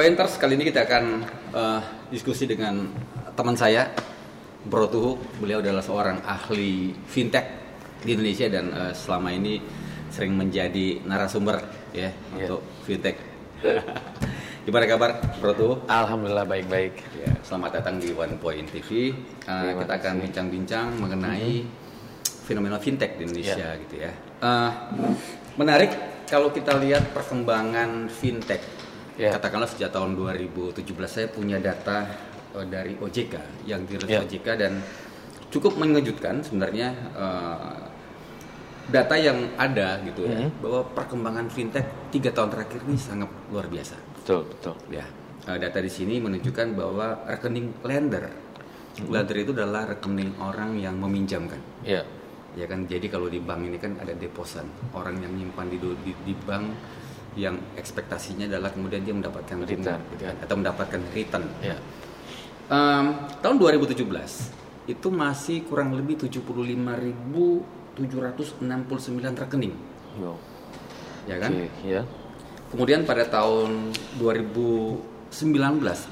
Pointers kali ini kita akan diskusi dengan teman saya, Bro Tuhu. Beliau adalah seorang ahli fintech di Indonesia dan selama ini sering menjadi narasumber ya untuk fintech. Gimana kabar, Bro Tuhu? Alhamdulillah baik-baik. Ya, selamat datang di One Point TV. Kita akan bincang-bincang mengenai fenomena fintech di Indonesia gitu ya. Menarik kalau kita lihat perkembangan fintech. Yeah. Katakanlah sejak tahun 2017 saya punya data dari OJK yang dirilis OJK dan cukup mengejutkan sebenarnya data yang ada gitu ya, bahwa perkembangan fintech 3 tahun terakhir ini sangat luar biasa. Betul. Ya, data di sini menunjukkan bahwa rekening lender itu adalah rekening orang yang meminjamkan. Iya. Ya kan, jadi kalau di bank ini kan ada deposan, orang yang nyimpan di bank yang ekspektasinya adalah kemudian dia mendapatkan return gitu kan, atau mendapatkan return. Yeah. Tahun 2017 itu masih kurang lebih 75.769 rekening. Wow. Ya kan? Okay. Kemudian pada tahun 2019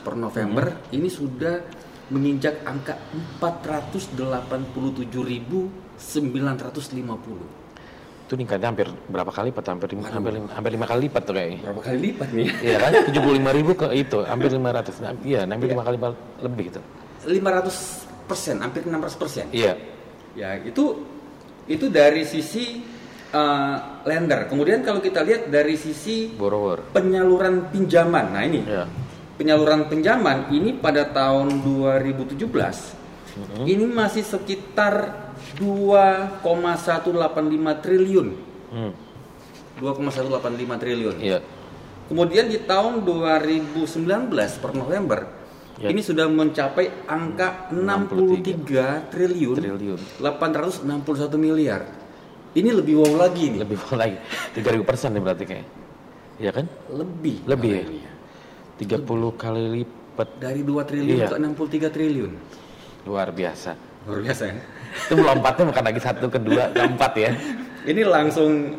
per November ini sudah menginjak angka 487.950. Itu ningkatnya hampir berapa kali lipat? Hampir 5 kali lipat tuh kayaknya. Berapa kali lipat nih? Iya kan? 75.000 ke itu, hampir 500. Iya, hampir 5 kali lipat lebih gitu. 500%, hampir 600%. Iya. Ya, itu dari sisi lender. Kemudian kalau kita lihat dari sisi borrower, penyaluran pinjaman. Nah, ini. Iya. Penyaluran pinjaman ini pada tahun 2017 ini masih sekitar 2,185 triliun. 2,185 triliun. Yeah. Kemudian di tahun 2019 per November ini sudah mencapai angka 63.861 miliar. Ini lebih wow lagi nih. 30% nih berarti kayaknya. Iya kan? Lebih. Ya? 30 kali lipat dari 2 triliun ke 63 triliun. Luar biasa ya. Itu lompatnya bukan lagi 1 ke 2 ke 4 ya. Ini langsung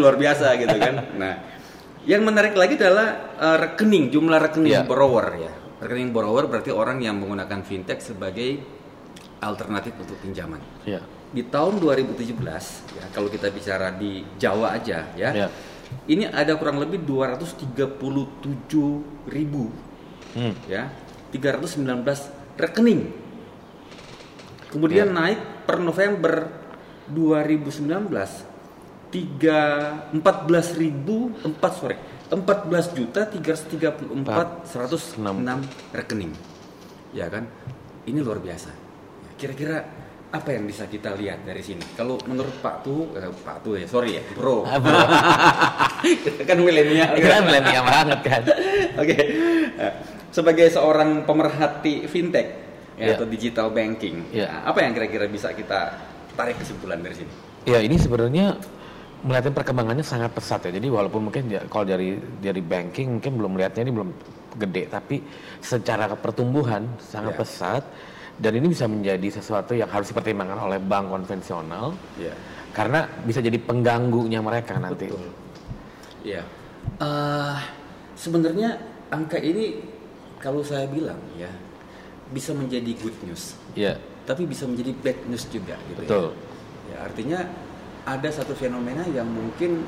luar biasa gitu kan. Nah, yang menarik lagi adalah jumlah rekening borrower ya. Rekening borrower berarti orang yang menggunakan fintech sebagai alternatif untuk pinjaman. Yeah. Di tahun 2017 ya, kalau kita bicara di Jawa aja ya. Yeah. Ini ada kurang lebih 237.000 ya, 319 rekening. Kemudian naik per November 2019 14.334.106 rekening. Ya kan? Ini luar biasa. Kira-kira apa yang bisa kita lihat dari sini? Kalau menurut Pak Tuh ya, sorry ya, Bro. Kita kan milenial. Kita milenial banget kan. Oke. Sebagai seorang pemerhati fintech atau digital banking. Nah, apa yang kira-kira bisa kita tarik kesimpulan dari sini? Ya, ini sebenarnya melihatnya perkembangannya sangat pesat ya. Jadi walaupun mungkin kalau dari banking mungkin belum melihatnya, ini belum gede, tapi secara pertumbuhan sangat pesat dan ini bisa menjadi sesuatu yang harus dipertimbangkan oleh bank konvensional. Karena bisa jadi pengganggunya mereka nanti. Betul. Ya. Sebenarnya angka ini kalau saya bilang ya bisa menjadi good news, tapi bisa menjadi bad news juga, gitu. Betul. Ya, artinya ada satu fenomena yang mungkin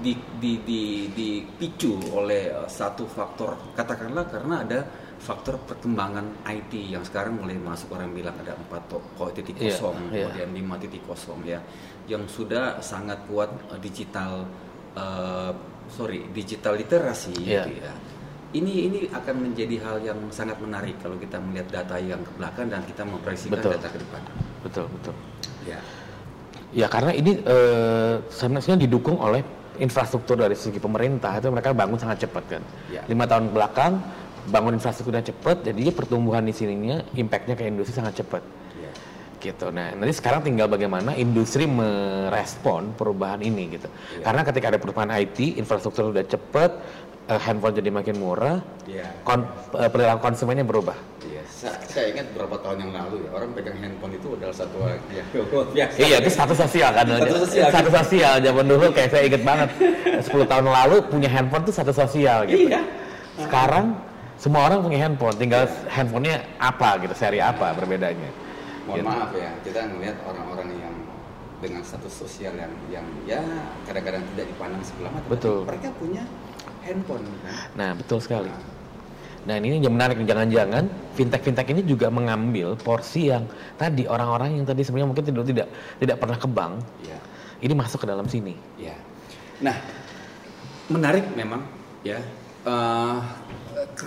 dipicu oleh satu faktor, katakanlah karena ada faktor perkembangan IT yang sekarang mulai masuk, orang bilang ada 4.0, kemudian 5.0 ya, yang sudah sangat kuat digital literasi, gitu ya. Ini akan menjadi hal yang sangat menarik kalau kita melihat data yang ke belakang dan kita memproyeksikan data ke depan. Betul. Ya karena ini sebenarnya didukung oleh infrastruktur dari segi pemerintah, itu mereka bangun sangat cepat kan. 5 tahun belakang bangun infrastrukturnya cepat, jadi pertumbuhan di sininya impactnya ke industri sangat cepat. gitu. Nah, nanti sekarang tinggal bagaimana industri merespon perubahan ini gitu. Yeah. Karena ketika ada perubahan IT, infrastruktur sudah cepat, handphone jadi makin murah, yeah. Perilaku konsumennya berubah. Yes. Saya ingat beberapa tahun yang lalu ya, orang pegang handphone itu adalah satu hal yang biasa. Iya, itu status sosial kan. Status sosial zaman dulu kayak saya ingat banget. 10 tahun lalu punya handphone itu status sosial gitu. Iya. Sekarang semua orang punya handphone, tinggal handphonenya apa gitu, seri apa berbedanya. Mohon maaf ya, kita melihat orang-orang yang dengan status sosial yang ya kadang-kadang tidak dipandang sebelah mata. Betul. Mereka punya handphone. Kan? Nah, betul sekali. Nah, ini yang menarik, jangan-jangan fintech-fintech ini juga mengambil porsi yang tadi orang-orang yang tadi sebenarnya mungkin tidak pernah ke bank. Ya. Ini masuk ke dalam sini. Ya. Nah, menarik memang ya.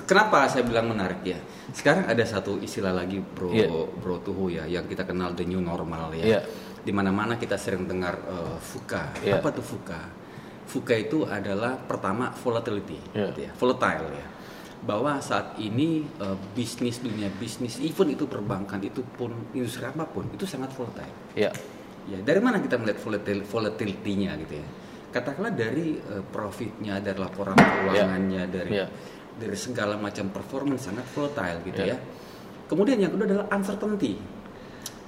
Kenapa saya bilang menarik ya? Sekarang ada satu istilah lagi Bro Tuhu ya, yang kita kenal the new normal ya. Yeah. Di mana-mana kita sering dengar VUCA. Yeah. Apa tuh VUCA? VUCA itu adalah pertama volatility, yeah. Gitu ya, volatile ya. Bahwa saat ini bisnis dunia bisnis, even itu perbankan itu pun industri apapun itu sangat volatile. Yeah. Ya. Dari mana kita melihat volatility-nya gitu ya? Katakanlah dari profitnya, dari laporan keuangannya, yeah. Dari segala macam performance sangat volatile gitu yeah. Ya. Kemudian yang kedua adalah uncertainty.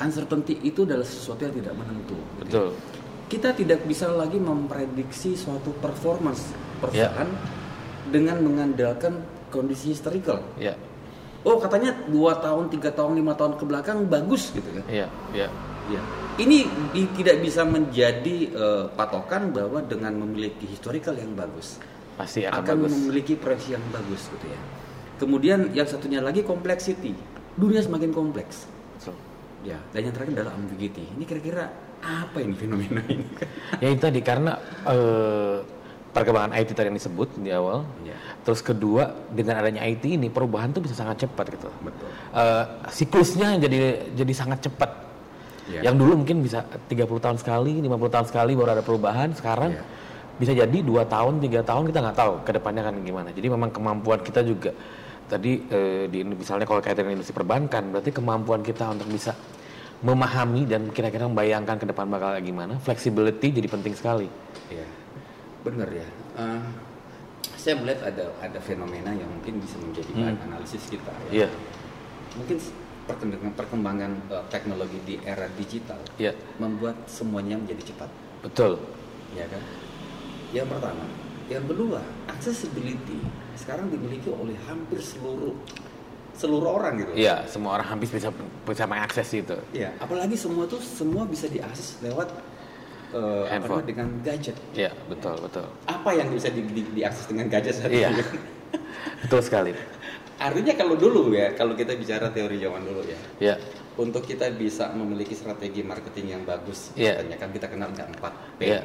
Uncertainty itu adalah sesuatu yang tidak menentu. Betul. Gitu. Kita tidak bisa lagi memprediksi suatu performance perusahaan yeah. Dengan mengandalkan kondisi historical. Yeah. Oh katanya 2 tahun, 3 tahun, 5 tahun ke belakang bagus gitu kan. Iya, iya. Ya. Ini tidak bisa menjadi patokan bahwa dengan memiliki historical yang bagus pasti akan bagus. Memiliki proyeksi yang bagus gitu ya. Kemudian yang satunya lagi complexity. Dunia semakin kompleks. So. Ya, dan yang terakhir adalah ambiguity. Ini kira-kira apa ini fenomena ini? Ya itu tadi karena perkembangan IT tadi yang disebut di awal. Yeah. Terus kedua dengan adanya IT ini perubahan tuh bisa sangat cepat gitu. Betul. Siklusnya jadi sangat cepat. Yeah. Yang dulu mungkin bisa 30 tahun sekali, 50 tahun sekali baru ada perubahan, sekarang yeah. Bisa jadi 2 tahun, 3 tahun kita nggak tahu ke depannya akan gimana. Jadi memang kemampuan kita juga tadi di misalnya kalau kaitan dengan industri perbankan, berarti kemampuan kita untuk bisa memahami dan kira-kira membayangkan ke depan bakal gimana, flexibility jadi penting sekali. Iya. Benar ya. Saya melihat ada fenomena yang mungkin bisa menjadi bahan analisis kita ya. Iya. Mungkin perkembangan teknologi di era digital iya. Membuat semuanya menjadi cepat. Betul. Iya kan? Yang pertama, yang kedua, accessibility sekarang dimiliki oleh hampir seluruh orang gitu. Iya, semua orang hampir bisa mengakses itu. Iya, apalagi semua bisa diakses lewat handphone dengan gadget. Iya, betul, ya. Betul. Apa yang bisa diakses dengan gadget saat ini? Iya. Betul sekali. Artinya kalau dulu ya, kalau kita bicara teori zaman dulu ya. Iya. Untuk kita bisa memiliki strategi marketing yang bagus, ya. Katanya kan kita kenal dengan 4P. Iya.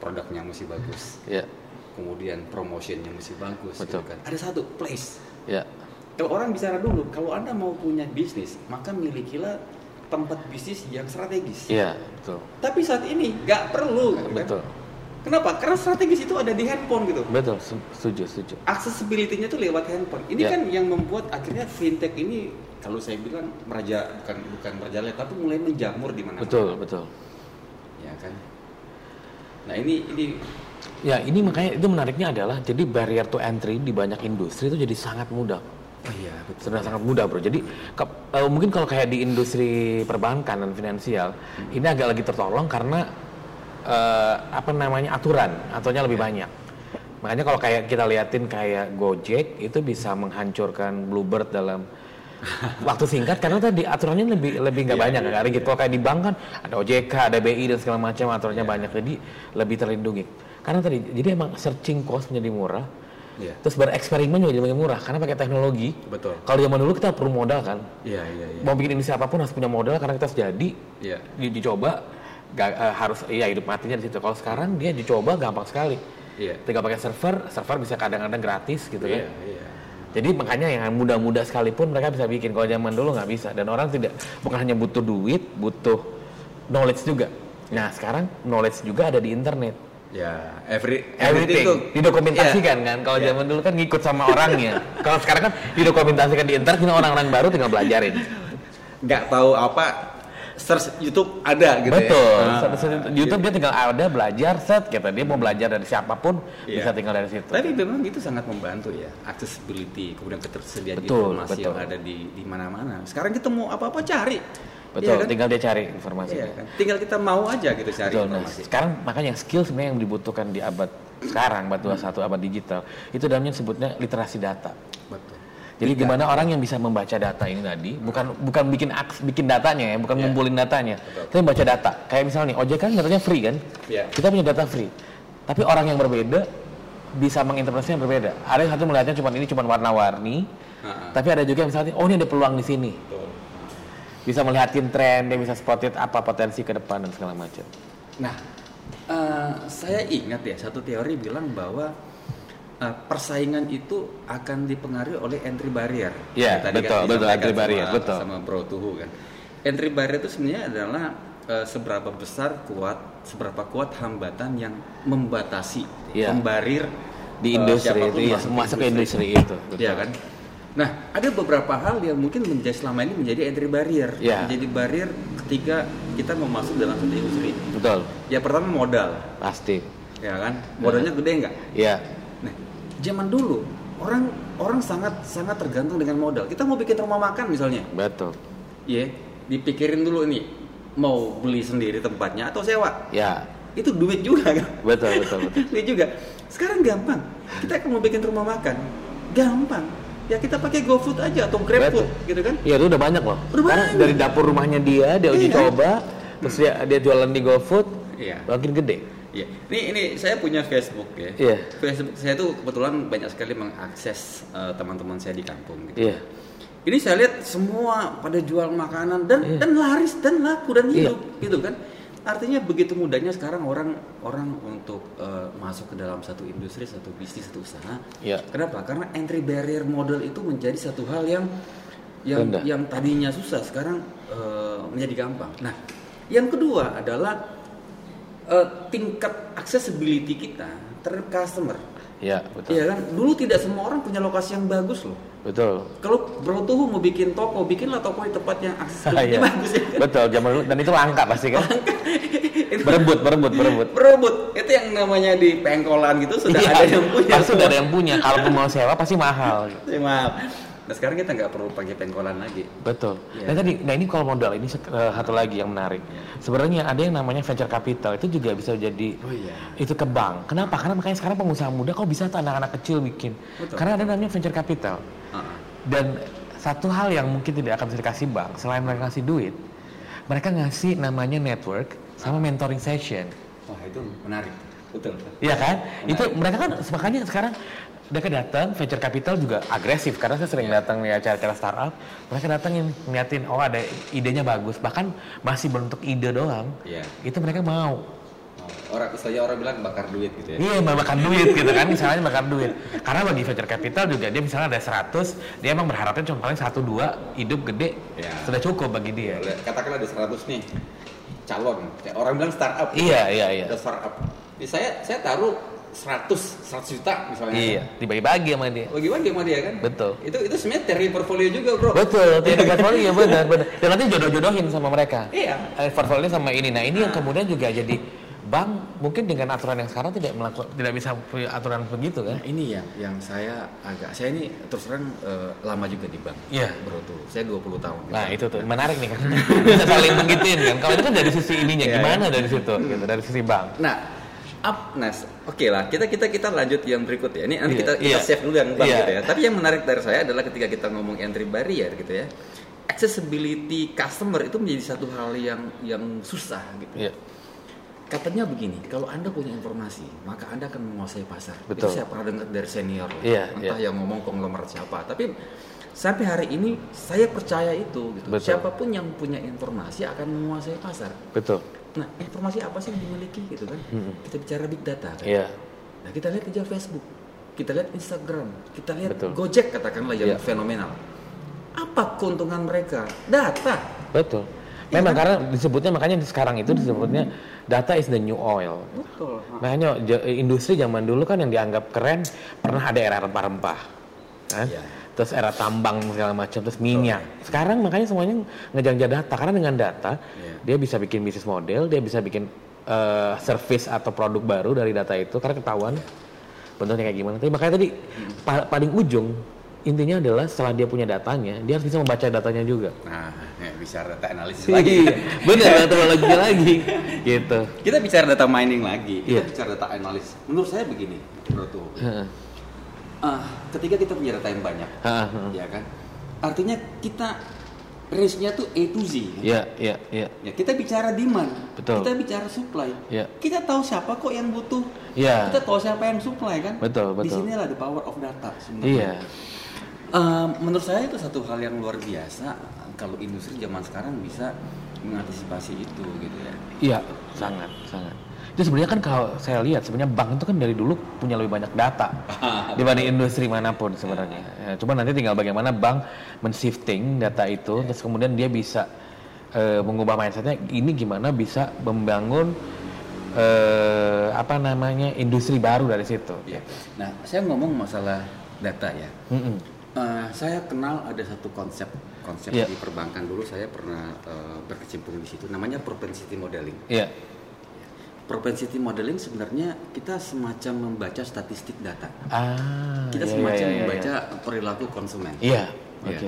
Produknya mesti bagus, yeah. Kemudian promotionnya mesti bagus. Betul. Gitu kan. Ada satu place. Yeah. Kalau orang bicara dulu, kalau Anda mau punya bisnis, maka milikilah tempat bisnis yang strategis. Iya, yeah, betul. Tapi saat ini nggak perlu. Betul. Kan? Kenapa? Karena strategis itu ada di handphone gitu. Betul, setuju. Accessibility-nya tuh lewat handphone. Ini yeah. Kan yang membuat akhirnya fintech ini, kalau saya bilang bukan merajalela, tapi mulai menjamur di mana-mana. Betul. Ya kan. Nah ini makanya itu menariknya adalah jadi barrier to entry di banyak industri itu jadi sangat mudah. Oh iya, betul. Sudah sangat mudah bro. Jadi mungkin kalau kayak di industri perbankan dan finansial ini agak lagi tertolong karena aturan lebih banyak. Makanya kalau kayak kita liatin kayak Gojek itu bisa menghancurkan Bluebird dalam waktu singkat karena tadi aturannya lebih nggak banyak kan gitu. Kalau kayak di bank kan ada OJK, ada BI dan segala macam aturannya banyak jadi lebih terlindungi. Karena tadi jadi emang searching cost menjadi murah. Yeah. Terus bereksperimen juga jadi murah karena pakai teknologi. Betul. Kalau zaman dulu kita perlu modal kan. Iya. Mau bikin industri apapun harus punya modal karena kita harus jadi dicoba harus hidup matinya di situ. Kalau sekarang dia dicoba gampang sekali. Iya. Yeah. Tinggal pakai server bisa kadang-kadang gratis gitu kan. Iya. Jadi makanya yang muda-muda sekalipun mereka bisa bikin. Kalau zaman dulu nggak bisa. Dan orang bukan hanya butuh duit, butuh knowledge juga. Nah sekarang knowledge juga ada di internet. Ya, everything. Didokumentasikan kan. Kalau zaman dulu kan ngikut sama orangnya. Kalau sekarang kan didokumentasikan di internet, orang-orang baru tinggal belajarin. Nggak tahu apa search YouTube ada gitu. Betul. Ya. Betul. Ah, YouTube dia tinggal ada belajar set gitu. Dia mau belajar dari siapapun bisa tinggal dari situ. Tapi memang itu sangat membantu ya, accessibility, kemudian ketersediaan informasi yang ada di mana-mana. Sekarang kita mau apa-apa cari. Betul, ya, kan? Tinggal dia cari informasi. Ya, kan? Tinggal kita mau aja gitu cari informasi. Nah, sekarang makanya skill sebenarnya yang dibutuhkan di abad sekarang, abad 21, abad digital, itu dalamnya sebutnya literasi data. Betul. Jadi gimana orang yang bisa membaca data ini tadi, bukan bikin datanya ya, bukan ngumpulin datanya, tapi membaca data. Kayak misalnya OJK kan datanya free kan, kita punya data free, tapi orang yang berbeda bisa menginterpretasinya berbeda. Ada yang satu melihatnya ini cuma warna-warni, tapi ada juga yang misalnya, oh ini ada peluang di sini, bisa melihatin tren, dia bisa spotin apa potensi ke depan dan segala macam. Nah, saya ingat ya satu teori bilang bahwa persaingan itu akan dipengaruhi oleh entry barrier. Iya, betul, entry barrier, betul. Sama Bro Tuhu kan. Entry barrier itu sebenarnya adalah seberapa besar seberapa kuat hambatan yang membatasi, membarir di industri itu, masuk ke industri itu. Iya kan. Nah, ada beberapa hal yang mungkin selama ini menjadi entry barrier, menjadi barrier ketika kita mau masuk dalam satu industri. Betul. Ya pertama modal. Pasti. Ya kan. Modalnya gede nggak? Iya. Zaman dulu orang sangat tergantung dengan modal. Kita mau bikin rumah makan misalnya. Betul. Iya, dipikirin dulu ini mau beli sendiri tempatnya atau sewa. Ya. Itu duit juga kan. Betul. Duit juga. Sekarang gampang. Kita mau bikin rumah makan, gampang. Ya kita pakai GoFood aja atau GrabFood gitu kan? Iya, itu udah banyak loh. Karena dari dapur rumahnya dia uji coba, terus dia jualan di GoFood. Iya. Makin gede. Ya, ini saya punya Facebook ya. Yeah. Facebook saya tuh kebetulan banyak sekali mengakses teman-teman saya di kampung. Gitu. Yeah. Ini saya lihat semua pada jual makanan dan laris dan laku dan hidup gitu kan. Artinya begitu mudahnya sekarang orang untuk masuk ke dalam satu industri, satu bisnis, satu usaha. Yeah. Kenapa? Karena entry barrier modal itu menjadi satu hal yang tadinya susah sekarang menjadi gampang. Nah, yang kedua adalah tingkat accessibility kita terhadap customer. Iya, betul. Iya kan? Dulu tidak semua orang punya lokasi yang bagus loh. Betul. Kalau Bro Tuhu mau bikin toko, bikinlah toko di tempat yang accessibility bagus ya. Kan? Betul, zaman dulu dan itu langka pasti kan. Berebut. Itu yang namanya di pengkolan gitu sudah ada yang punya. Pasti sudah ada yang punya. Kalau mau sewa pasti mahal. Nah, sekarang kita nggak perlu pakai pengkolan lagi. Betul. Ya. Nah, ini kalau modal ini satu lagi yang menarik. Ya. Sebenarnya ada yang namanya venture capital itu juga bisa jadi itu ke bank. Kenapa? Karena makanya sekarang pengusaha muda kok bisa anak-anak kecil bikin. Betul. Karena ada namanya venture capital. Dan satu hal yang mungkin tidak akan bisa dikasih bank selain mereka ngasih duit, mereka ngasih namanya network sama mentoring session. Wah, itu menarik. Betul. Iya kan? Menarik. Itu mereka kan makanya sekarang mereka datang, venture capital juga agresif karena saya sering datang di acara-acara startup. Mereka datang ngeliatin, oh ada idenya bagus, bahkan masih bentuk ide doang. Yeah. Itu mereka mau. Orang bilang bakar duit gitu ya. Iya, bakar duit gitu kan, misalnya bakar duit. Karena bagi venture capital juga dia misalnya ada 100, dia emang berharapnya cuma paling 1-2 hidup gede. Yeah. Sudah cukup bagi dia. Katakan ada 100 nih calon, orang bilang startup. Iya. Ada startup. Saya taruh 100 juta misalnya. Iya, dibagi-bagi sama dia. Bagi-bagi sama dia kan? Betul. Itu sebenarnya teori portfolio juga, Bro. Betul, teori portfolio benar. Dan nanti jodoh-jodohin sama mereka. Iya. Portfolio sama ini. Nah, ini yang kemudian juga jadi bank mungkin dengan aturan yang sekarang tidak bisa punya aturan begitu kan? Nah, ini yang saya ini terus terang lama juga di bank. Iya, Bro tuh. Saya 20 tahun. Nah, itu tuh menarik nih kan. Bisa saling menggituin kan. Kalau itu kan dari sisi ininya gimana dari situ gitu, dari sisi bank. Nah, Oke lah, kita lanjut yang berikut ya. Ini nanti kita save dulu yang bank gitu ya. Tapi yang menarik dari saya adalah ketika kita ngomong entry barrier gitu ya, accessibility customer itu menjadi satu hal yang susah gitu. Yeah. Katanya begini, kalau Anda punya informasi, maka Anda akan menguasai pasar. Betul. Itu saya pernah dengar dari senior, entah yang ngomong konglomerat siapa. Tapi sampai hari ini saya percaya itu. Gitu. Siapapun yang punya informasi akan menguasai pasar. Betul. Nah, informasi apa sih yang dimiliki gitu kan? Kita bicara big data kan? Yeah. Nah, kita lihat aja Facebook, kita lihat Instagram, kita lihat Gojek katakanlah yang fenomenal. Apa keuntungan mereka? Data. Betul. Memang karena disebutnya makanya sekarang itu disebutnya data is the new oil. Betul. Makanya industri zaman dulu kan yang dianggap keren pernah ada era rempah-rempah. Kan? Yeah. terus era tambang segala macam, terus minyak. Sekarang makanya semuanya ngejar-ngejar data, karena dengan data dia bisa bikin bisnis model, dia bisa bikin service atau produk baru dari data itu, karena ketahuan bentuknya kayak gimana. Tapi makanya tadi paling ujung intinya adalah setelah dia punya datanya, dia harus bisa membaca datanya juga. Nah, ya, bicara data analisis lagi. Benar, metodologinya lagi. Gitu. Kita bicara data mining lagi. Kita bicara data analisis. Menurut saya begini, Bro Tuhu. Ketika kita punya data yang banyak, ya kan? Artinya kita range-nya tuh A to Z. Ya, kita bicara demand, kita bicara supply. Kita tahu siapa kok yang butuh. Kita tahu siapa yang supply kan? Betul. Di sinilah the power of data sebenarnya. Menurut saya itu satu hal yang luar biasa kalau industri zaman sekarang bisa mengantisipasi itu gitu ya. Iya, sangat. Itu sebenarnya kan kalau saya lihat sebenarnya bank itu kan dari dulu punya lebih banyak data dibanding industri manapun sebenarnya. Cuma nanti tinggal bagaimana bank men-shifting data itu, terus kemudian dia bisa mengubah mindsetnya. Ini gimana bisa membangun industri baru dari situ. Ya. Nah, saya ngomong masalah data ya. Saya kenal ada satu konsep di perbankan dulu saya pernah berkecimpung di situ. Namanya propensity modeling. Propensity modeling sebenarnya kita semacam membaca statistik data. Kita semacam membaca perilaku konsumen. Oke.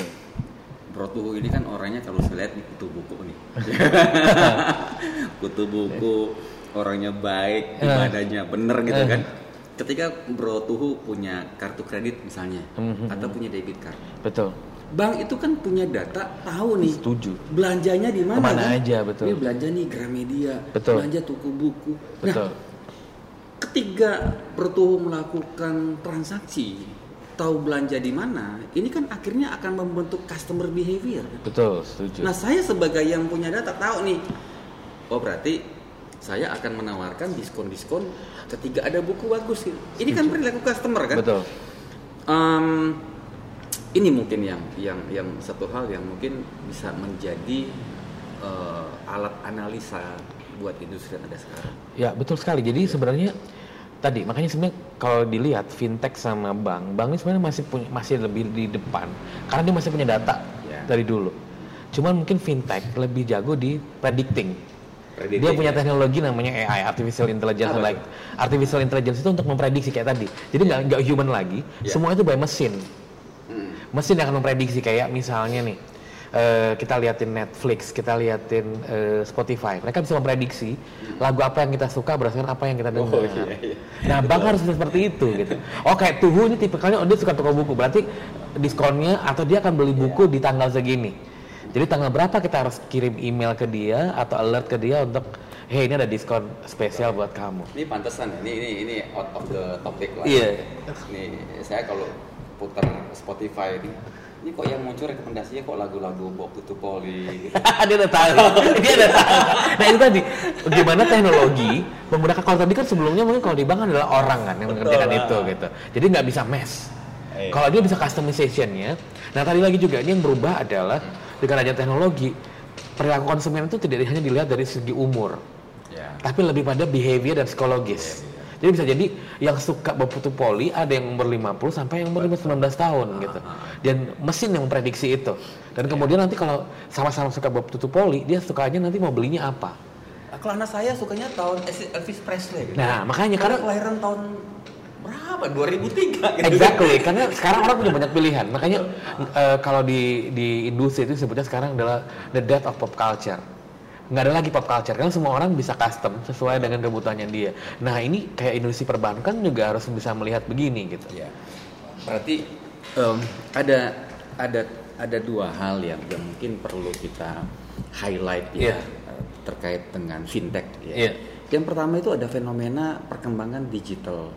Bro Tuhu ini kan orangnya kalau saya lihat di kutu buku nih. Kutu buku, orangnya baik, ibadahnya bener gitu kan. Ketika Bro Tuhu punya kartu kredit misalnya, atau punya debit card. Betul. Bank itu kan punya data, tahu nih belanjanya di mana kan? Aja, betul. Ini belanja nih Gramedia, belanja toko buku. Nah, ketika Bro Tuhu melakukan transaksi, tahu belanja di mana, ini kan akhirnya akan membentuk customer behavior. Nah, saya sebagai yang punya data tahu nih, oh berarti saya akan menawarkan diskon-diskon ketika ada buku bagus. Ini kan perilaku customer kan? Ini mungkin yang satu hal yang mungkin bisa menjadi alat analisa buat industri yang ada sekarang. Ya, betul sekali. Jadi sebenarnya tadi makanya sebenarnya kalau dilihat fintech sama bank ini sebenarnya masih lebih di depan karena dia masih punya data dari dulu. Cuman mungkin fintech lebih jago di predicting. Dia punya teknologi namanya AI, artificial intelligence. Artificial intelligence itu untuk memprediksi kayak tadi. Jadi nggak human lagi. Semua itu by mesin. Mesin akan memprediksi kayak misalnya nih kita liatin Netflix, kita liatin Spotify. Mereka bisa memprediksi lagu apa yang kita suka berdasarkan apa yang kita dengar. Nah, bank harus seperti itu gitu. Kayak Tuhu ini tipikalnya dia suka toko buku, berarti diskonnya atau dia akan beli buku di tanggal segini. Jadi tanggal berapa kita harus kirim email ke dia atau alert ke dia untuk hey ini ada diskon spesial buat kamu. Ini pantesan, ini out of the topic lah. Ini saya kalau putar Spotify ini kok yang muncul rekomendasinya kok lagu-lagu Bob Tupoli gitu. dia udah tahu. Nah itu tadi gimana teknologi menggunakan, kalau tadi kan sebelumnya mungkin kalau di bank adalah orang kan yang mengerjakan itu gitu, jadi nggak bisa mesh. Kalau dia bisa customizationnya. Nah tadi lagi juga ini yang berubah adalah dengan adanya teknologi perilaku konsumen itu tidak hanya dilihat dari segi umur, tapi lebih pada behavior dan psikologis. Jadi bisa jadi yang suka Bob Tupoli ada yang umur 50 sampai yang umur 19 tahun gitu. Dan mesin yang memprediksi itu. Dan kemudian nanti kalau sama-sama suka Bob Tupoli, dia sukanya nanti mau belinya apa? Kalau anak saya sukanya tahun Elvis Presley gitu. Nah, makanya karena kelahiran tahun berapa? 2003 gitu. Exactly, karena sekarang orang punya banyak pilihan. Makanya kalau di industri itu sebutnya sekarang adalah the death of pop culture. Nggak ada lagi pop culture, karena semua orang bisa custom sesuai dengan kebutuhannya dia. Nah ini kayak industri perbankan juga harus bisa melihat begini gitu. Ya. Berarti ada dua hal yang mungkin perlu kita highlight ya terkait dengan fintech. Yang pertama itu ada fenomena perkembangan digital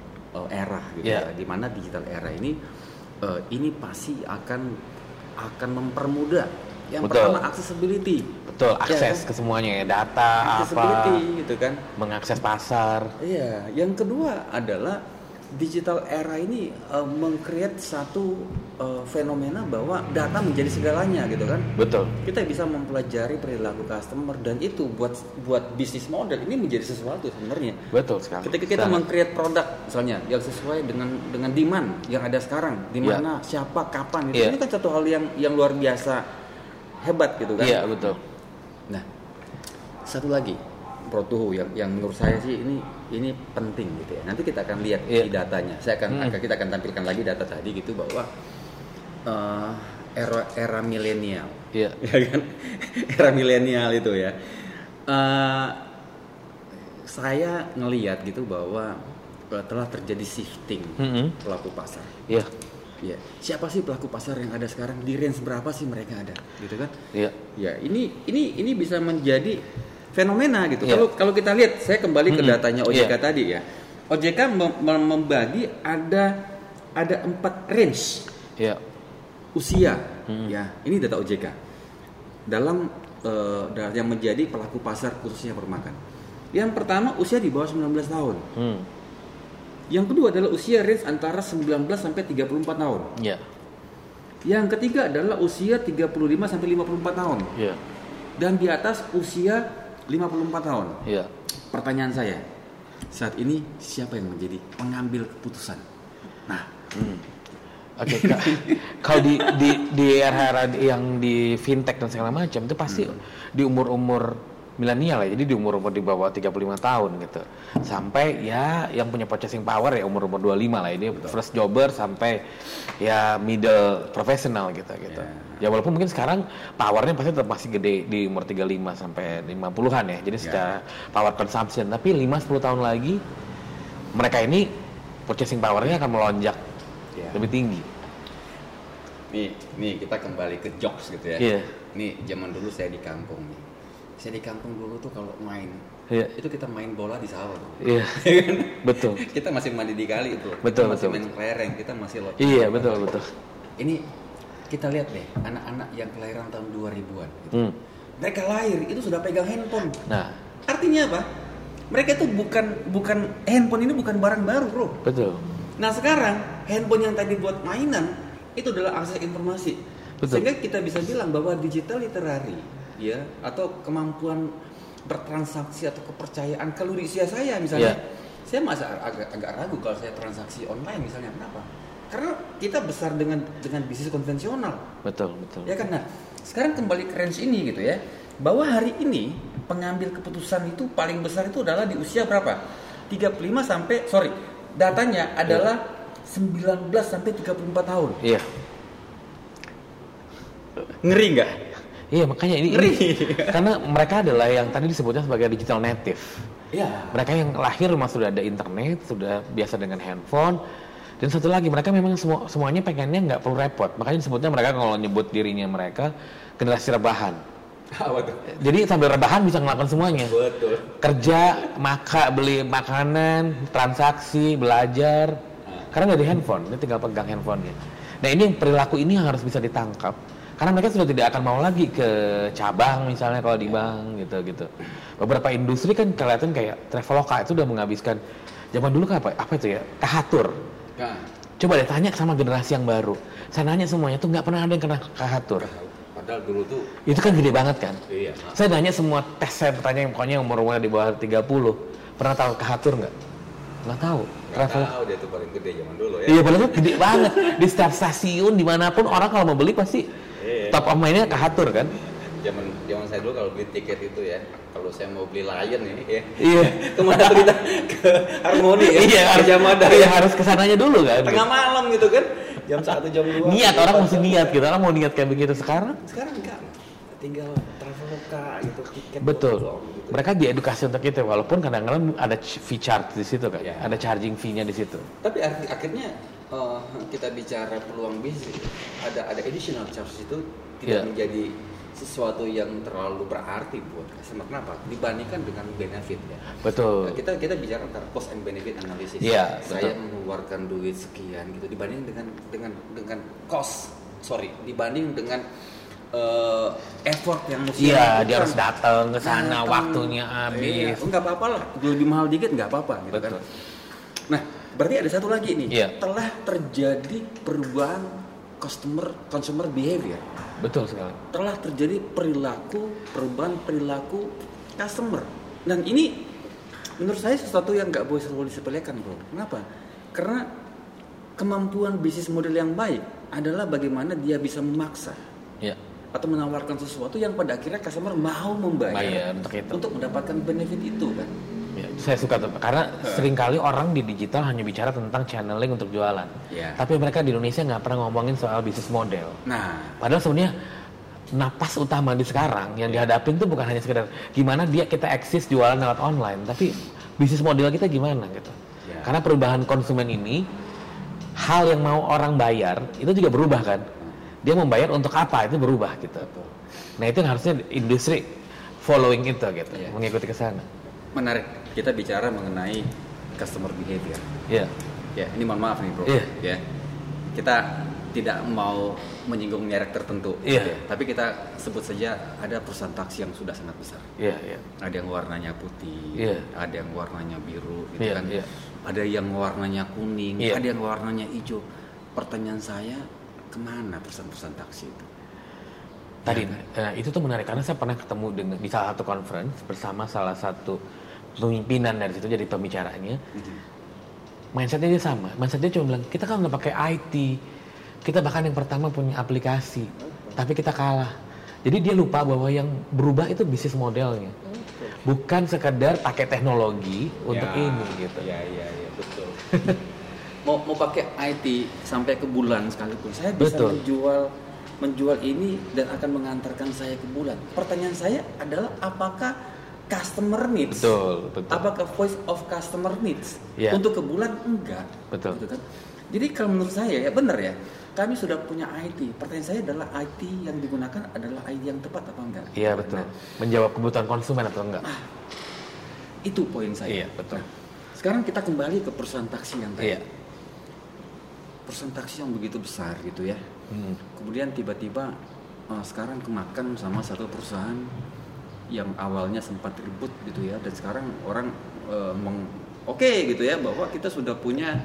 era gitu ya, di mana digital era ini pasti akan mempermudah. Yang pertama accessibility. Akses ke semuanya ya, data apa gitu kan, mengakses pasar. Yang kedua adalah digital era ini meng-create satu fenomena bahwa data menjadi segalanya gitu kan. Betul. Kita bisa mempelajari perilaku customer dan itu buat bisnis model ini menjadi sesuatu sebenarnya. Betul sekali. Ketika kita meng-create produk misalnya yang sesuai dengan demand yang ada sekarang, di mana siapa kapan gitu. Ini kan satu hal yang luar biasa hebat gitu kan. Iya, betul. Nah, satu lagi Bro Tuhu yang menurut saya sih ini penting gitu ya. Nanti kita akan lihat di datanya. Kita akan tampilkan lagi data tadi gitu bahwa era milenial. Iya. Ya kan? Era milenial itu ya. Saya ngelihat gitu bahwa telah terjadi shifting pelaku pasar. Iya. Ya. Siapa sih pelaku pasar yang ada sekarang? Di range berapa sih mereka ada? Gitu kan? Iya. Ya, ini bisa menjadi fenomena gitu. Kalau kita lihat, saya kembali ke datanya OJK tadi ya. OJK membagi ada 4 range usia ya. Ini data OJK dalam yang menjadi pelaku pasar khususnya permakan. Yang pertama usia di bawah 19 tahun. Yang kedua adalah usia range antara 19 sampai 34 tahun. Yang ketiga adalah usia 35 sampai 54 tahun. Dan di atas usia 54 tahun. Iya. Pertanyaan saya, saat ini siapa yang menjadi pengambil keputusan? Nah, oke. Kalau di era yang di fintech dan segala macam itu pasti di umur-umur milenial ya. Jadi di umur-umur di bawah 35 tahun gitu. Sampai ya yang punya purchasing power ya umur-umur 25 lah ini. Betul. First jobber sampai ya middle professional gitu. Yeah. Ya walaupun mungkin sekarang powernya pasti tetap masih gede di umur 35 sampai 50-an ya. Jadi secara power consumption, tapi 5-10 tahun lagi mereka ini purchasing powernya akan melonjak lebih tinggi. Nih kita kembali ke jokes gitu ya. Yeah. Nih zaman dulu saya di kampung nih. Saya di kampung dulu tuh kalau main itu kita main bola di sawah tuh. Iya. Betul. Kita masih mandi di kali itu. Betul, kita masih main kelereng, kita masih lompat. Iya, betul. Ini kita lihat deh, anak-anak yang kelahiran tahun 2000-an gitu. Mereka lahir itu sudah pegang handphone. Nah, artinya apa? Mereka itu bukan handphone ini bukan barang baru, Bro. Betul. Nah, sekarang handphone yang tadi buat mainan itu adalah akses informasi. Betul. Sehingga kita bisa bilang bahwa digital literary ya atau kemampuan bertransaksi atau kepercayaan kalau di usia saya misalnya. Saya masih agak ragu kalau saya transaksi online misalnya. Kenapa? Karena kita besar dengan bisnis konvensional. Betul. Ya karena sekarang kembali ke range ini gitu ya. Bahwa hari ini pengambil keputusan itu paling besar itu adalah di usia berapa? 35 sampai datanya adalah 19 sampai 34 tahun. Iya. Ngeri enggak? Iya, makanya ini karena mereka adalah yang tadi disebutnya sebagai digital native. Iya. Mereka yang lahir sudah ada internet, sudah biasa dengan handphone. Dan satu lagi, mereka memang semuanya pengennya nggak perlu repot. Makanya disebutnya mereka kalau nyebut dirinya mereka generasi rebahan. Jadi sambil rebahan bisa ngelakuin semuanya. Betul. Kerja, beli makanan, transaksi, belajar. Karena nggak di handphone, dia tinggal pegang handphonenya. Nah ini perilaku ini harus bisa ditangkap. Karena mereka sudah tidak akan mau lagi ke cabang misalnya kalau di bank gitu. Beberapa industri kan kelihatan kayak Traveloka itu udah menghabiskan. Zaman dulu kan apa itu ya? Kahatur. Nah. Coba deh tanya sama generasi yang baru. Saya nanya semuanya tuh nggak pernah ada yang kena Kahatur. Padahal dulu tuh itu kan gede banget kan. Iya. Saya nanya semua tes saya bertanya yang pokoknya umur-umurnya di bawah 30. Pernah tahu Kahatur nggak? Nggak tahu. Nggak tahu dia tuh paling gede zaman dulu ya. Iya padahal gede banget. Di setiap stasiun dimanapun orang kalau mau beli pasti top of mind-nya Kahatur kan. Zaman saya dulu kalau beli tiket itu ya, kalau saya mau beli Lion ya. Iya. Kemana kita ke Harmoni ya. Iya, harus kesananya dulu kan. Tengah malam gitu kan. Jam 1 jam 2. Niat orang masih niat gitu. Orang mau niat kayak begitu sekarang. Sekarang enggak. Tinggal Traveloka gitu tiket. Betul. Gitu. Mereka diedukasi untuk itu walaupun kadang-kadang ada fee charge di situ kan. Ya. Ada charging fee-nya di situ. Tapi akhirnya kita bicara peluang bisnis ada additional charge itu tidak menjadi sesuatu yang terlalu berarti buat customer. Kenapa? Dibandingkan dengan benefit ya. Betul. Kita bicara tentang cost and benefit analysis. Iya. Saya mengeluarkan duit sekian gitu dibanding dengan cost. Dibanding dengan effort yang mesti. Iya, dia harus datang ke sana, waktunya habis. Enggak apa-apa lah. Lebih mahal dikit enggak apa-apa gitu. Betul. Kan. Nah, berarti ada satu lagi nih, telah terjadi perubahan consumer behavior. Betul sekali. Telah terjadi perubahan perilaku customer. Dan ini menurut saya sesuatu yang nggak boleh disepelekan, bro. Kenapa? Karena kemampuan bisnis model yang baik adalah bagaimana dia bisa memaksa atau menawarkan sesuatu yang pada akhirnya customer mau membayar untuk mendapatkan benefit itu, kan? Ya, saya suka tuh, karena seringkali orang di digital hanya bicara tentang channeling untuk jualan, tapi mereka di Indonesia nggak pernah ngomongin soal bisnis model. Nah, padahal sebenarnya napas utama di sekarang yang dihadapin tuh bukan hanya sekedar gimana dia kita eksis jualan lewat online, tapi bisnis model kita gimana gitu. Ya. Karena perubahan konsumen ini, hal yang mau orang bayar itu juga berubah, kan? Dia membayar untuk apa itu berubah gitu. Nah, itu yang harusnya industri following itu gitu, mengikuti ke sana. Menarik. Kita bicara mengenai customer behavior. Iya. Ya, ini mohon maaf nih, bro. Ya. Kita tidak mau menyinggung merek tertentu. Tapi kita sebut saja ada perusahaan taksi yang sudah sangat besar. Ada yang warnanya putih, ada yang warnanya biru gitu kan. Ada yang warnanya kuning, ada yang warnanya hijau. Pertanyaan saya, kemana perusahaan-perusahaan taksi itu? Tadi, itu tuh menarik karena saya pernah ketemu dengan di salah satu conference bersama salah satu pemimpinan dari situ, jadi pembicaranya. Mindsetnya dia sama. Mindsetnya cuma bilang, kita kan udah pakai IT, kita bahkan yang pertama punya aplikasi, tapi kita kalah. Jadi dia lupa bahwa yang berubah itu bisnis modelnya, bukan sekedar pakai teknologi untuk ini gitu. Iya, betul. mau pakai IT sampai ke bulan sekalipun, saya bisa menjual ini dan akan mengantarkan saya ke bulan. Pertanyaan saya adalah apakah customer needs? Betul. Apakah voice of customer needs? Untuk ke bulan enggak. Betul. Gitu kan? Jadi kalau menurut saya benar, kami sudah punya IT. Pertanyaan saya adalah IT yang digunakan adalah IT yang tepat apa enggak? Iya, betul. Nah, menjawab kebutuhan konsumen atau enggak? Nah, itu poin saya. Iya, betul. Nah, sekarang kita kembali ke perusahaan taksi yang tadi. Iya. Perusahaan taksi yang begitu besar gitu ya. Kemudian tiba-tiba sekarang kemakan sama satu perusahaan yang awalnya sempat ribut gitu ya, dan sekarang orang oke gitu ya, bahwa kita sudah punya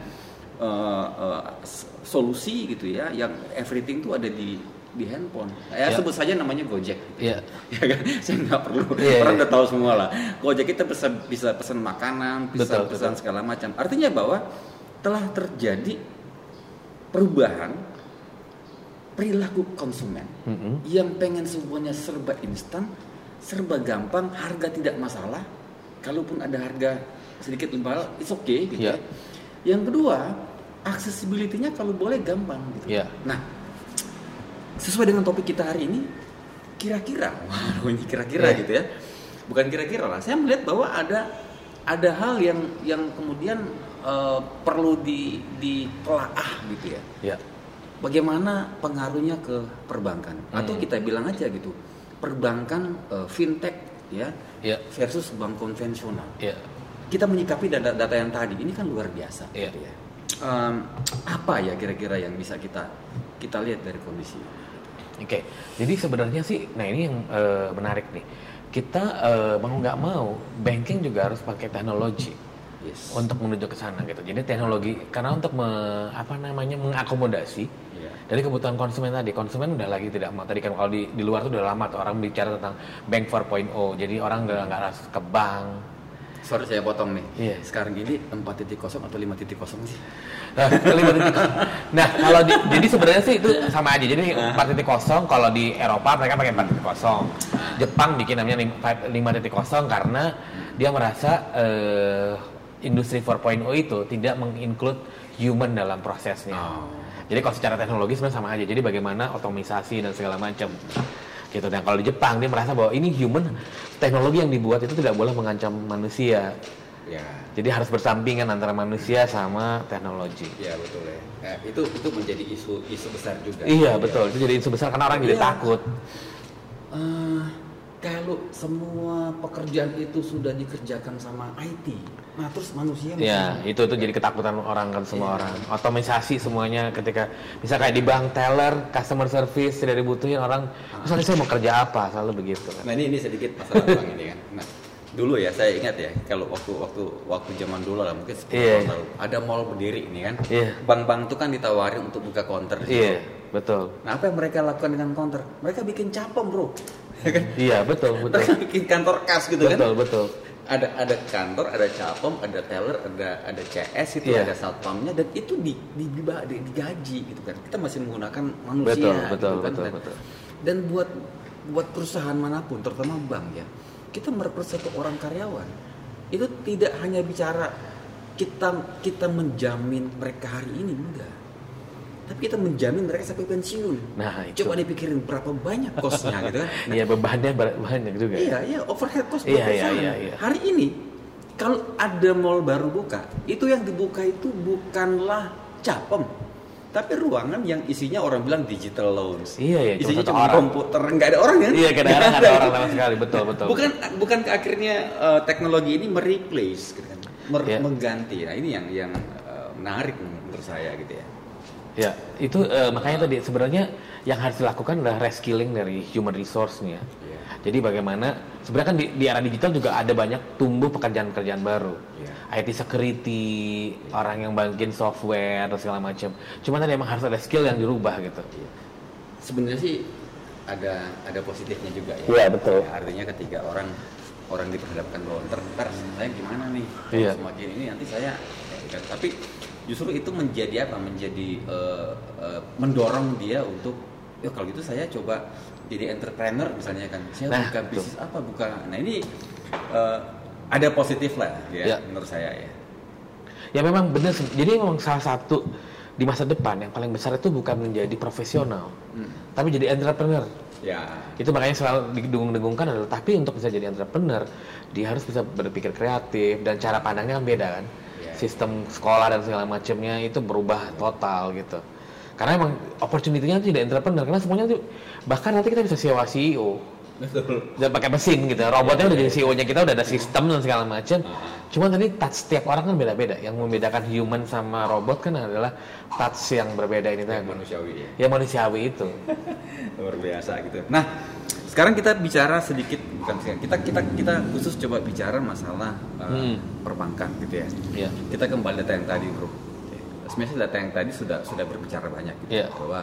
solusi gitu ya, yang everything tuh ada di handphone. Sebut saja namanya Gojek. Ya kan? Saya nggak perlu. Orang udah tahu semua lah. Gojek kita bisa pesan makanan, bisa pesan segala macam. Artinya bahwa telah terjadi perubahan perilaku konsumen yang pengen semuanya serba instan, serba gampang, harga tidak masalah. Kalaupun ada harga sedikit mahal, it's okay gitu ya. Yang kedua, accessibility-nya kalau boleh gampang gitu. Nah, sesuai dengan topik kita hari ini, kira-kira gitu ya. Bukan kira-kira lah. Saya melihat bahwa ada hal yang kemudian perlu ditelaah gitu ya. Bagaimana pengaruhnya ke perbankan? Atau kita bilang aja gitu, perbankan fintech ya versus bank konvensional. Kita menyikapi data yang tadi ini kan luar biasa gitu ya. Apa ya kira-kira yang bisa kita lihat dari kondisi? Oke, jadi sebenarnya sih, nah ini yang menarik nih. Kita mau nggak mau, banking juga harus pakai teknologi untuk menuju ke sana gitu. Jadi teknologi karena untuk mengakomodasi dari kebutuhan konsumen tadi. Konsumen udah lagi tidak mau. Tadi kan kalau di luar tuh udah lama tuh orang bicara tentang bank 4.0. Jadi orang udah nggak harus ke bank. Sorry saya potong nih. Sekarang gini 4.0 atau 5.0 sih? 5.0. Nah, kalau jadi sebenarnya sih itu sama aja. Jadi 4.0 kalau di Eropa mereka pakai 4.0. Jepang bikin namanya 5.0 karena dia merasa industri 4.0 itu tidak meng-include human dalam prosesnya. Jadi kalau secara teknologi sebenarnya sama aja. Jadi bagaimana otomisasi dan segala macam. Gitu. Dan kalau di Jepang dia merasa bahwa ini human, teknologi yang dibuat itu tidak boleh mengancam manusia. Jadi harus bersampingan antara manusia sama teknologi. Betul ya. Itu menjadi isu besar juga. Betul. Itu jadi isu besar karena orang jadi takut. Kalau semua pekerjaan itu sudah dikerjakan sama IT, nah terus manusia. Itu jadi ketakutan orang kan semua orang. Otomisasi semuanya ketika bisa kayak di bank teller, customer service tidak dibutuhin orang. Soalnya saya mau kerja apa, selalu begitu kan. Nah ini sedikit masalah bank ini kan. Nah, dulu ya, saya ingat ya, kalau waktu zaman dulu lah, mungkin 10 tahun lalu ada mall berdiri ini kan, bank-bank itu kan ditawarin untuk buka counter di situ. Betul. Nah, apa yang mereka lakukan dengan counter? Mereka bikin capem, bro. Kan? Iya, betul. Mereka bikin kantor kas gitu, betul. Ada kantor, ada capem, ada teller, ada CS itu, ada satpamnya, dan itu digaji gitu kan. Kita masih menggunakan manusia. Betul. Dan buat perusahaan manapun, terutama bank ya. Kita merekrut satu orang karyawan. Itu tidak hanya bicara kita menjamin mereka hari ini, enggak. Tapi kita menjamin mereka sampai pensiun. Nah, itu. Coba dipikirin berapa banyak kosnya gitu kan. Iya, bebannya banyak juga. Iya, overhead cost perusahaan. Iya. Hari ini kalau ada mall baru buka, itu yang dibuka itu bukanlah capem, tapi ruangan yang isinya orang bilang digital lounge. Iya, isinya cuma komputer, enggak ada orang kan? Iya, enggak ada orang sama sekali, betul. Bukan ke akhirnya teknologi ini mereplace gitu kan. Mengganti. Nah, ini yang menarik menurut saya gitu ya. Ya, itu makanya tadi sebenarnya yang harus dilakukan adalah reskilling dari human resource-nya. Yeah. Jadi bagaimana sebenarnya kan di era digital juga ada banyak tumbuh pekerjaan-pekerjaan baru. Yeah. IT security, orang yang bikin software dan segala macam. Cuman tadi emang harus ada skill yang dirubah gitu. Yeah. Sebenarnya sih ada positifnya juga ya. Iya, yeah, betul. Ya, artinya ketika orang diperhadapkan bahwa saya gimana nih? Yeah. Semakin ini nanti saya ya, tapi justru itu menjadi apa? Menjadi mendorong dia untuk, ya kalau gitu saya coba jadi entrepreneur misalnya kan. Saya buka bisnis apa? Nah ini ada positif lah ya, menurut saya ya. Ya memang benar. Jadi memang salah satu di masa depan yang paling besar itu bukan menjadi profesional, tapi jadi entrepreneur. Ya. Itu makanya selalu didengung-dengungkan adalah, tapi untuk bisa jadi entrepreneur, dia harus bisa berpikir kreatif dan cara pandangnya kan beda kan. Sistem sekolah dan segala macamnya itu berubah total gitu. Karena emang opportunity-nya tidak entrepreneur, karena semuanya itu bahkan nanti kita bisa sewa CEO. Bisa pakai mesin gitu. Robotnya udah jadi CEO-nya, kita udah ada sistem dan segala macam. Cuman tadi touch tiap orang kan beda-beda. Yang membedakan human sama robot kan adalah touch yang berbeda ini tadi. Manusiawi ya. Ya manusiawi itu. Luar biasa gitu. Nah, sekarang kita bicara sedikit, bukan sekarang, kita khusus coba bicara masalah perbankan gitu ya. Yeah. Kita kembali data yang tadi, bro. Sebenarnya data yang tadi sudah berbicara banyak gitu, bahwa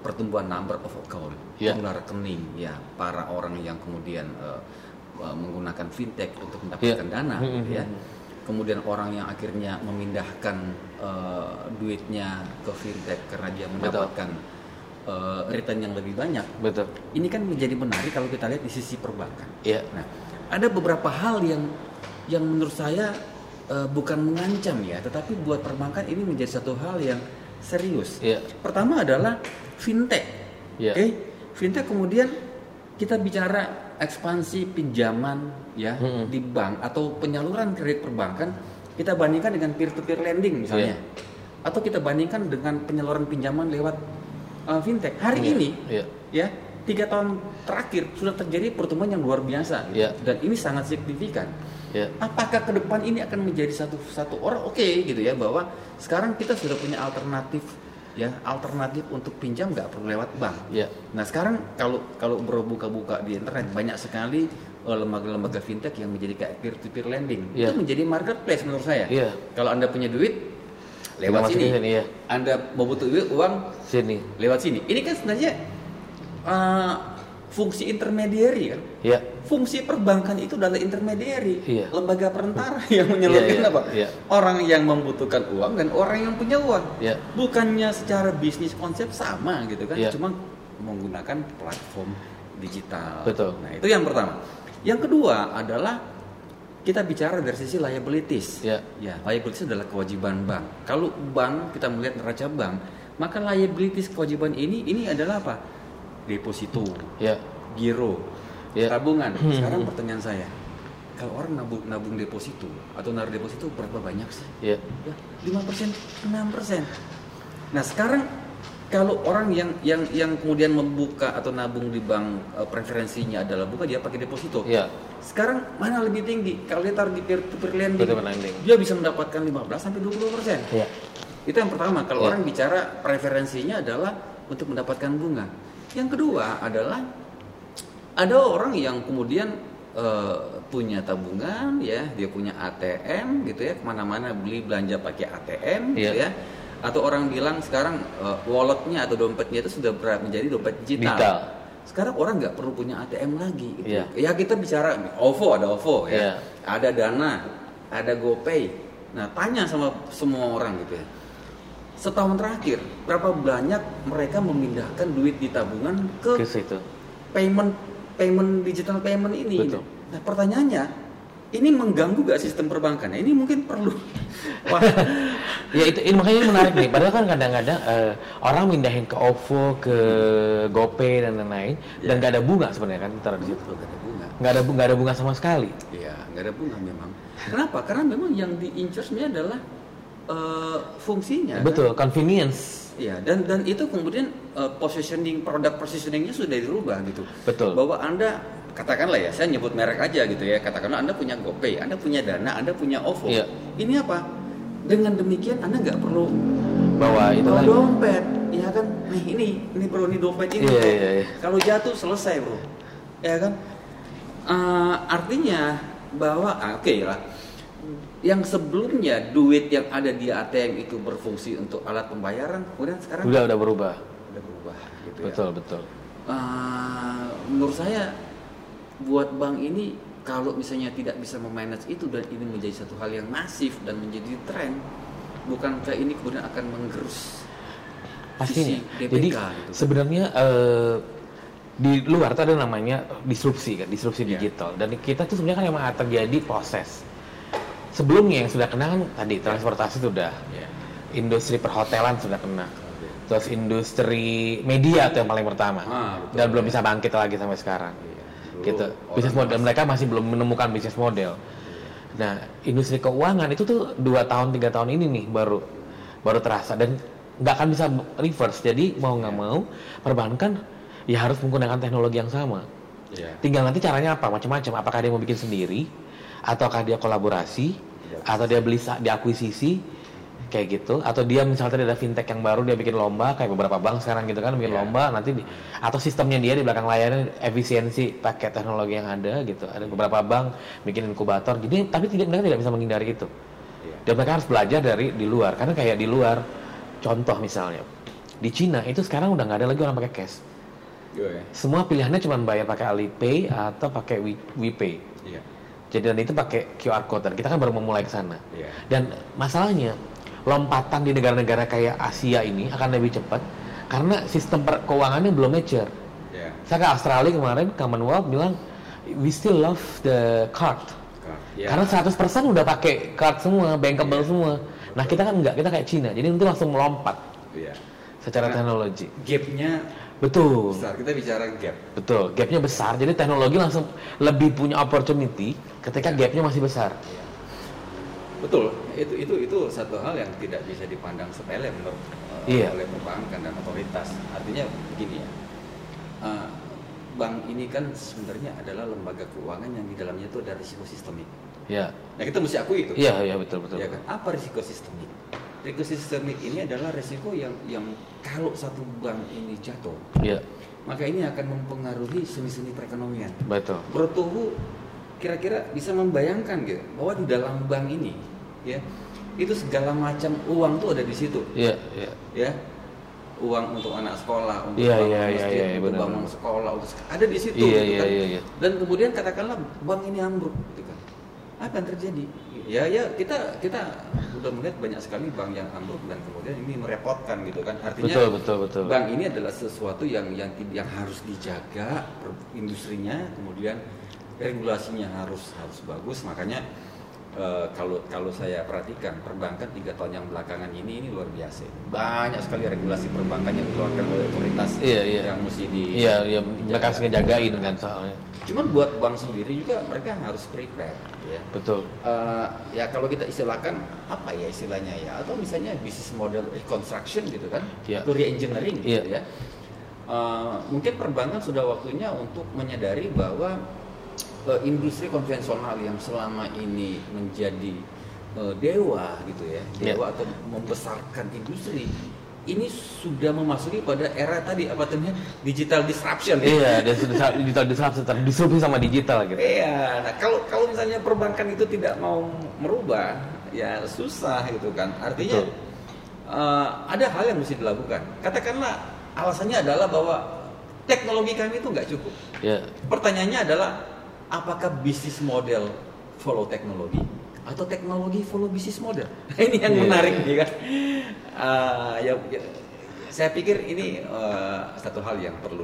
pertumbuhan number of account, jumlah rekening ya para orang yang kemudian menggunakan fintech untuk mendapatkan dana gitu ya. Kemudian orang yang akhirnya memindahkan duitnya ke fintech karena dia mendapatkan return yang lebih banyak. Betul. Ini kan menjadi menarik kalau kita lihat di sisi perbankan. Iya. Nah, ada beberapa hal yang menurut saya bukan mengancam ya, tetapi buat perbankan ini menjadi satu hal yang serius. Iya. Pertama adalah fintech. Iya. Okay? Fintech kemudian kita bicara ekspansi pinjaman ya di bank atau penyaluran kredit perbankan, kita bandingkan dengan peer-to-peer lending misalnya. Iya. Atau kita bandingkan dengan penyaluran pinjaman lewat fintech. Hari ini ya 3 tahun terakhir sudah terjadi pertumbuhan yang luar biasa gitu. Dan ini sangat signifikan. Apakah ke depan ini akan menjadi satu orang gitu ya, bahwa sekarang kita sudah punya alternatif untuk pinjam nggak perlu lewat bank. Nah sekarang kalau bro buka-buka di internet banyak sekali lembaga-lembaga fintech yang menjadi kayak peer-to-peer lending. Itu menjadi marketplace menurut saya. Kalau Anda punya duit lewat sini. Anda membutuh uang sini, lewat sini. Ini kan sebenarnya fungsi intermediary kan. Ya. Fungsi perbankan itu adalah intermediary, lembaga perantara yang menyalurkan orang yang membutuhkan uang dan orang yang punya uang. Bukannya secara bisnis konsep sama gitu kan, cuma menggunakan platform digital. Betul. Nah, itu yang pertama. Yang kedua adalah kita bicara dari sisi liabilities. Ya, liabilities adalah kewajiban bank. Kalau bank kita melihat neraca bank, maka liabilities kewajiban ini adalah apa? Deposito, giro, tabungan. Sekarang pertanyaan saya, kalau orang nabung deposito atau naruh deposito berapa banyak sih? 5%, 6%. Nah, sekarang kalau orang yang kemudian membuka atau nabung di bank, preferensinya adalah buka, dia pakai deposito. Sekarang mana lebih tinggi? Kalau dia taruh di peer-to-peer lending, dia bisa mendapatkan 15-20%. Itu yang pertama. Kalau orang bicara preferensinya adalah untuk mendapatkan bunga. Yang kedua adalah ada orang yang kemudian punya tabungan, ya, dia punya ATM gitu ya, kemana-mana beli belanja pakai ATM, gitu ya. Atau orang bilang sekarang walletnya atau dompetnya itu sudah menjadi dompet digital. Sekarang orang nggak perlu punya ATM lagi. Gitu. Ya kita bicara OVO, ada OVO, ya, ada Dana, ada GoPay. Nah tanya sama semua orang gitu ya. Setahun terakhir berapa banyak mereka memindahkan duit di tabungan ke situ. payment digital payment ini. Betul. Nah pertanyaannya ini mengganggu gak sistem perbankan? Nah, ini mungkin perlu. Ya itu makanya ini menarik nih. Padahal kan kadang-kadang orang mindahin ke OVO, ke GoPay dan lain-lain dan gak ada bunga sebenarnya kan terhadap di situ. Gak ada bunga sama sekali. Iya gak ada bunga memang. Kenapa? Karena memang yang diincar sebenarnya adalah fungsinya. Betul, kan? Convenience. Iya, dan itu kemudian positioning, produk positioningnya sudah dirubah gitu. Betul. Bahwa Anda, katakanlah ya, saya nyebut merek aja gitu ya, katakanlah Anda punya GoPay, Anda punya Dana, Anda punya OVO. Iya. Ini apa? Dengan demikian Anda nggak perlu bawa itu lagi. Dompet, ya kan? Nih ini bro, ini dompet ini. Iya. Kalau jatuh selesai bro, ya kan? Artinya bahwa, oke lah. Yang sebelumnya duit yang ada di ATM itu berfungsi untuk alat pembayaran, kemudian sekarang udah berubah. Udah berubah gitu. Betul. Menurut saya buat bank ini kalau misalnya tidak bisa memanage itu dan ini menjadi satu hal yang masif dan menjadi tren, bukankah ini kemudian akan menggerus pastinya. DPK, jadi gitu. Sebenarnya di luar itu ada namanya disrupsi digital, dan kita tuh sebenarnya kan memang terjadi proses. Sebelumnya yang sudah kena kan tadi transportasi sudah, industri perhotelan sudah kena, terus industri media itu yang paling pertama, dan belum bisa bangkit lagi sampai sekarang. Gitu. Bisnis model mereka masih belum menemukan bisnis model. Nah, industri keuangan itu tuh 2 tahun 3 tahun ini nih baru terasa dan nggak akan bisa reverse. Jadi mau nggak mau perbankan ya harus menggunakan teknologi yang sama. Tinggal nanti caranya apa, macam-macam. Apakah dia mau bikin sendiri? Ataukah dia kolaborasi, atau dia beli diakuisisi, kayak gitu, atau dia misalnya ada fintech yang baru dia bikin lomba kayak beberapa bank sekarang gitu kan bikin lomba nanti atau sistemnya dia di belakang layarnya efisiensi pakai teknologi yang ada gitu. Ada beberapa bank bikin inkubator, jadi tapi mereka tidak bisa menghindari itu. Dan mereka harus belajar dari di luar, karena kayak di luar contoh misalnya di Cina itu sekarang udah nggak ada lagi orang pakai cash. Semua pilihannya cuma bayar pakai Alipay atau pakai WePay. Jadi dan itu pakai QR code dan kita kan baru memulai ke sana. Dan masalahnya lompatan di negara-negara kayak Asia ini akan lebih cepat karena sistem keuangannya belum mature. Saya ke Australia kemarin, Commonwealth bilang we still love the card. Karena 100% udah pakai card semua, bankable semua. Nah, kita kan enggak, kita kayak Cina. Jadi itu langsung melompat. Secara teknologi. Gap-nya betul. Besar. Kita bicara gap. Betul. Gapnya besar. Jadi teknologi langsung lebih punya opportunity ketika gapnya masih besar. Betul. Itu satu hal yang tidak bisa dipandang sepele menurut oleh perbankan dan otoritas. Artinya begini ya. Bank ini kan sebenarnya adalah lembaga keuangan yang di dalamnya itu ada risiko sistemik. Nah kita mesti akui itu. Betul. Ya kan? Apa risiko sistemik? Risiko sistemik ini adalah risiko yang kalau satu bank ini jatuh, maka ini akan mempengaruhi seni-seni perekonomian. Betul. Bro Tuhu kira-kira bisa membayangkan gitu bahwa di dalam bank ini, ya itu segala macam uang tuh ada di situ. Ya, uang untuk anak sekolah, untuk bangun masjid, untuk bangun sekolah, untuk ada di situ. Dan kemudian katakanlah bank ini ambruk, gitu kan? Apa yang terjadi? Ya kita udah melihat banyak sekali bank yang ambruk dan kemudian ini merepotkan gitu kan. Artinya betul. Bank ini adalah sesuatu yang harus dijaga industrinya, kemudian regulasinya harus bagus. Makanya kalau saya perhatikan perbankan 3 tahun yang belakangan ini luar biasa. Banyak sekali regulasi perbankan yang dikeluarkan oleh otoritas yang mesti di mereka harus ngejagain kan soalnya. Cuman buat bank sendiri juga mereka harus prepare, ya. Betul. Ya kalau kita istilahkan apa ya istilahnya ya, atau misalnya bisnis model reconstruction gitu kan, reengineering gitu ya. Mungkin perbankan sudah waktunya untuk menyadari bahwa industri konvensional yang selama ini menjadi dewa gitu ya, dewa atau membesarkan industri ini sudah memasuki pada era tadi apa namanya digital disruption. Iya, digital disruption, terdisrupsi sama digital gitu. Iya, nah kalau misalnya perbankan itu tidak mau merubah, ya susah gitu kan. Artinya ada hal yang mesti dilakukan. Katakanlah alasannya adalah bahwa teknologi kami itu nggak cukup. Yeah. Pertanyaannya adalah apakah bisnis model follow teknologi atau teknologi follow bisnis model? Ini yang menarik nih kan. Ya, saya pikir ini satu hal yang perlu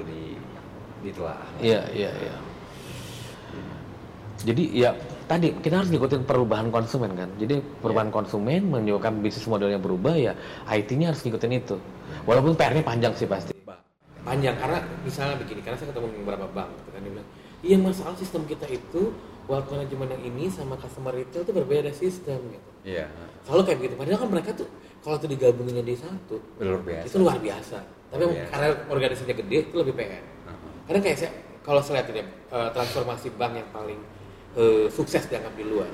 ditelaah. Iya. Jadi ya tadi kita harus ngikutin perubahan konsumen kan. Jadi perubahan konsumen menyebabkan bisnis modelnya berubah, ya IT-nya harus ngikutin itu. Walaupun PR-nya panjang sih pasti. Panjang, karena misalnya begini, karena saya ketemu beberapa bank gitu kan, dia bilang, iya masalah sistem kita itu wealth management yang ini sama customer retail itu berbeda sistem gitu. Iya. Selalu kayak begitu. Padahal kan mereka tuh kalau itu digabungin jadi satu, itu luar biasa. Tapi karena organisasinya gede itu lebih PR. Karena kayak saya kalau saya lihat ini transformasi bank yang paling sukses dianggap di luar,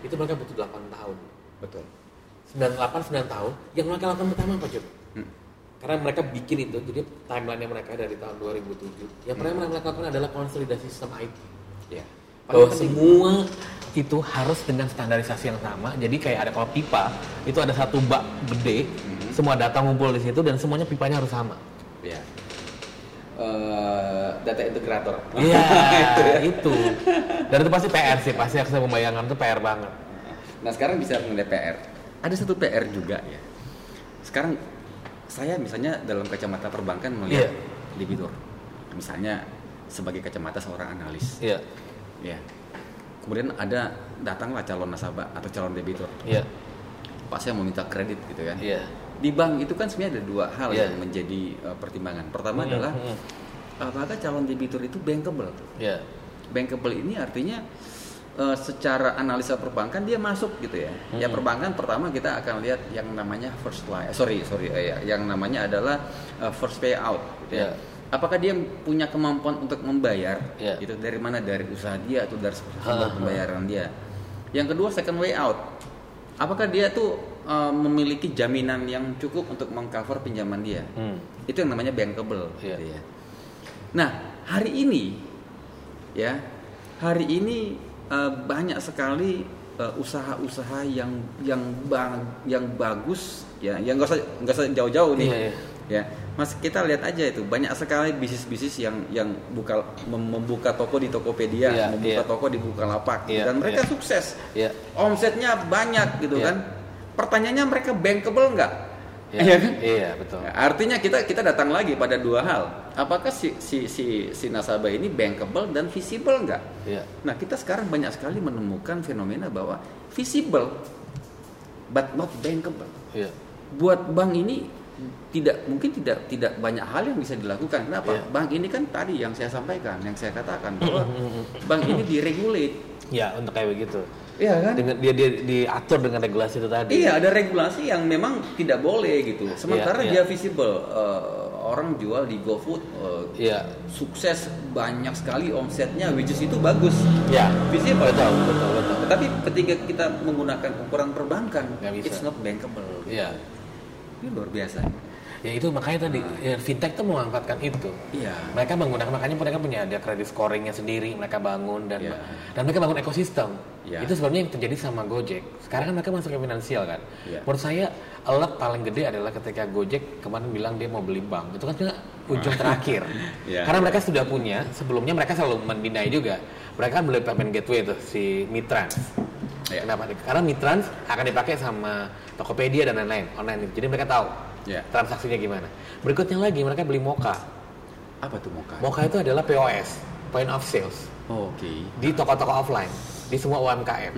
itu mereka butuh 8 tahun. Betul. 9 tahun. Yang mereka lakukan pertama apa coba? Karena mereka bikin itu, jadi timeline-nya mereka dari tahun 2007. Yang pernah mereka lakukan adalah konsolidasi sistem IT. Ya. Bahwa semua itu harus dengan standarisasi yang sama. Jadi kayak ada kalau pipa, itu ada satu bak gede, semua data ngumpul di situ dan semuanya pipanya harus sama. Ya. Data integrator. Iya, itu. Dan itu pasti PR sih, pasti saya membayangkan itu PR banget. Nah sekarang bisa mengenai PR. Ada satu PR juga ya. Sekarang saya misalnya dalam kacamata perbankan melihat debitur, misalnya sebagai kacamata seorang analis. Iya. Yeah. Kemudian ada datanglah calon nasabah atau calon debitur. Iya. Yeah. Pak saya mau minta kredit gitu kan. Iya. Yeah. Di bank itu kan sebenarnya ada dua hal yang menjadi pertimbangan. Pertama adalah apakah calon debitur itu bankable? Iya. Yeah. Bankable ini artinya secara analisa perbankan dia masuk gitu ya. Ya perbankan pertama kita akan lihat yang namanya yang namanya adalah first payout gitu ya. Apakah dia punya kemampuan untuk membayar? Itu dari mana? Dari usaha dia atau dari sumber pembayaran dia. Yang kedua second payout. Apakah dia tuh memiliki jaminan yang cukup untuk mengcover pinjaman dia? Itu yang namanya bankable gitu ya. Nah, hari ini banyak sekali usaha-usaha yang bagus ya, yang nggak usah jauh-jauh nih ya mas, kita lihat aja itu banyak sekali bisnis-bisnis yang membuka toko di Tokopedia, membuka toko di Bukalapak, dan mereka sukses, omsetnya banyak gitu kan. Pertanyaannya mereka bankable nggak? Betul. Artinya kita datang lagi pada dua hal. Apakah si nasabah ini bankable dan visible nggak? Nah kita sekarang banyak sekali menemukan fenomena bahwa visible but not bankable. Buat bank ini tidak banyak hal yang bisa dilakukan. Kenapa? Bank ini kan tadi yang saya sampaikan, yang saya katakan bahwa bank ini diregulate. Ya untuk kayak begitu. Iya kan? Dia diatur dengan regulasi itu tadi. Iya, ada regulasi yang memang tidak boleh gitu. Sementara dia visible, orang jual di GoFood, sukses banyak sekali omsetnya, which is itu bagus. Iya. Visible. Betul. Tapi ketika kita menggunakan ukuran perbankan, it's not bankable. Iya. Ini luar biasa. Ya itu makanya tadi fintech tuh memanfaatkan itu. Iya. Mereka menggunakan, makanya mereka punya ada kredit scoringnya sendiri, mereka bangun dan mereka bangun ekosistem. Itu sebenarnya yang terjadi sama Gojek. Sekarang kan mereka masuk ke finansial kan. Menurut saya alat paling gede adalah ketika Gojek kemarin bilang dia mau beli bank. Itu kan ujung terakhir. Karena mereka sudah punya, sebelumnya mereka selalu mendinai juga. Mereka kan beli payment gateway itu si Midtrans. Kenapa? Karena Midtrans akan dipakai sama Tokopedia dan lain-lain online. Jadi mereka tahu transaksinya gimana. Berikutnya lagi mereka beli Moka. Apa tuh Moka? Moka itu adalah POS, point of sales. Di toko-toko offline, di semua UMKM.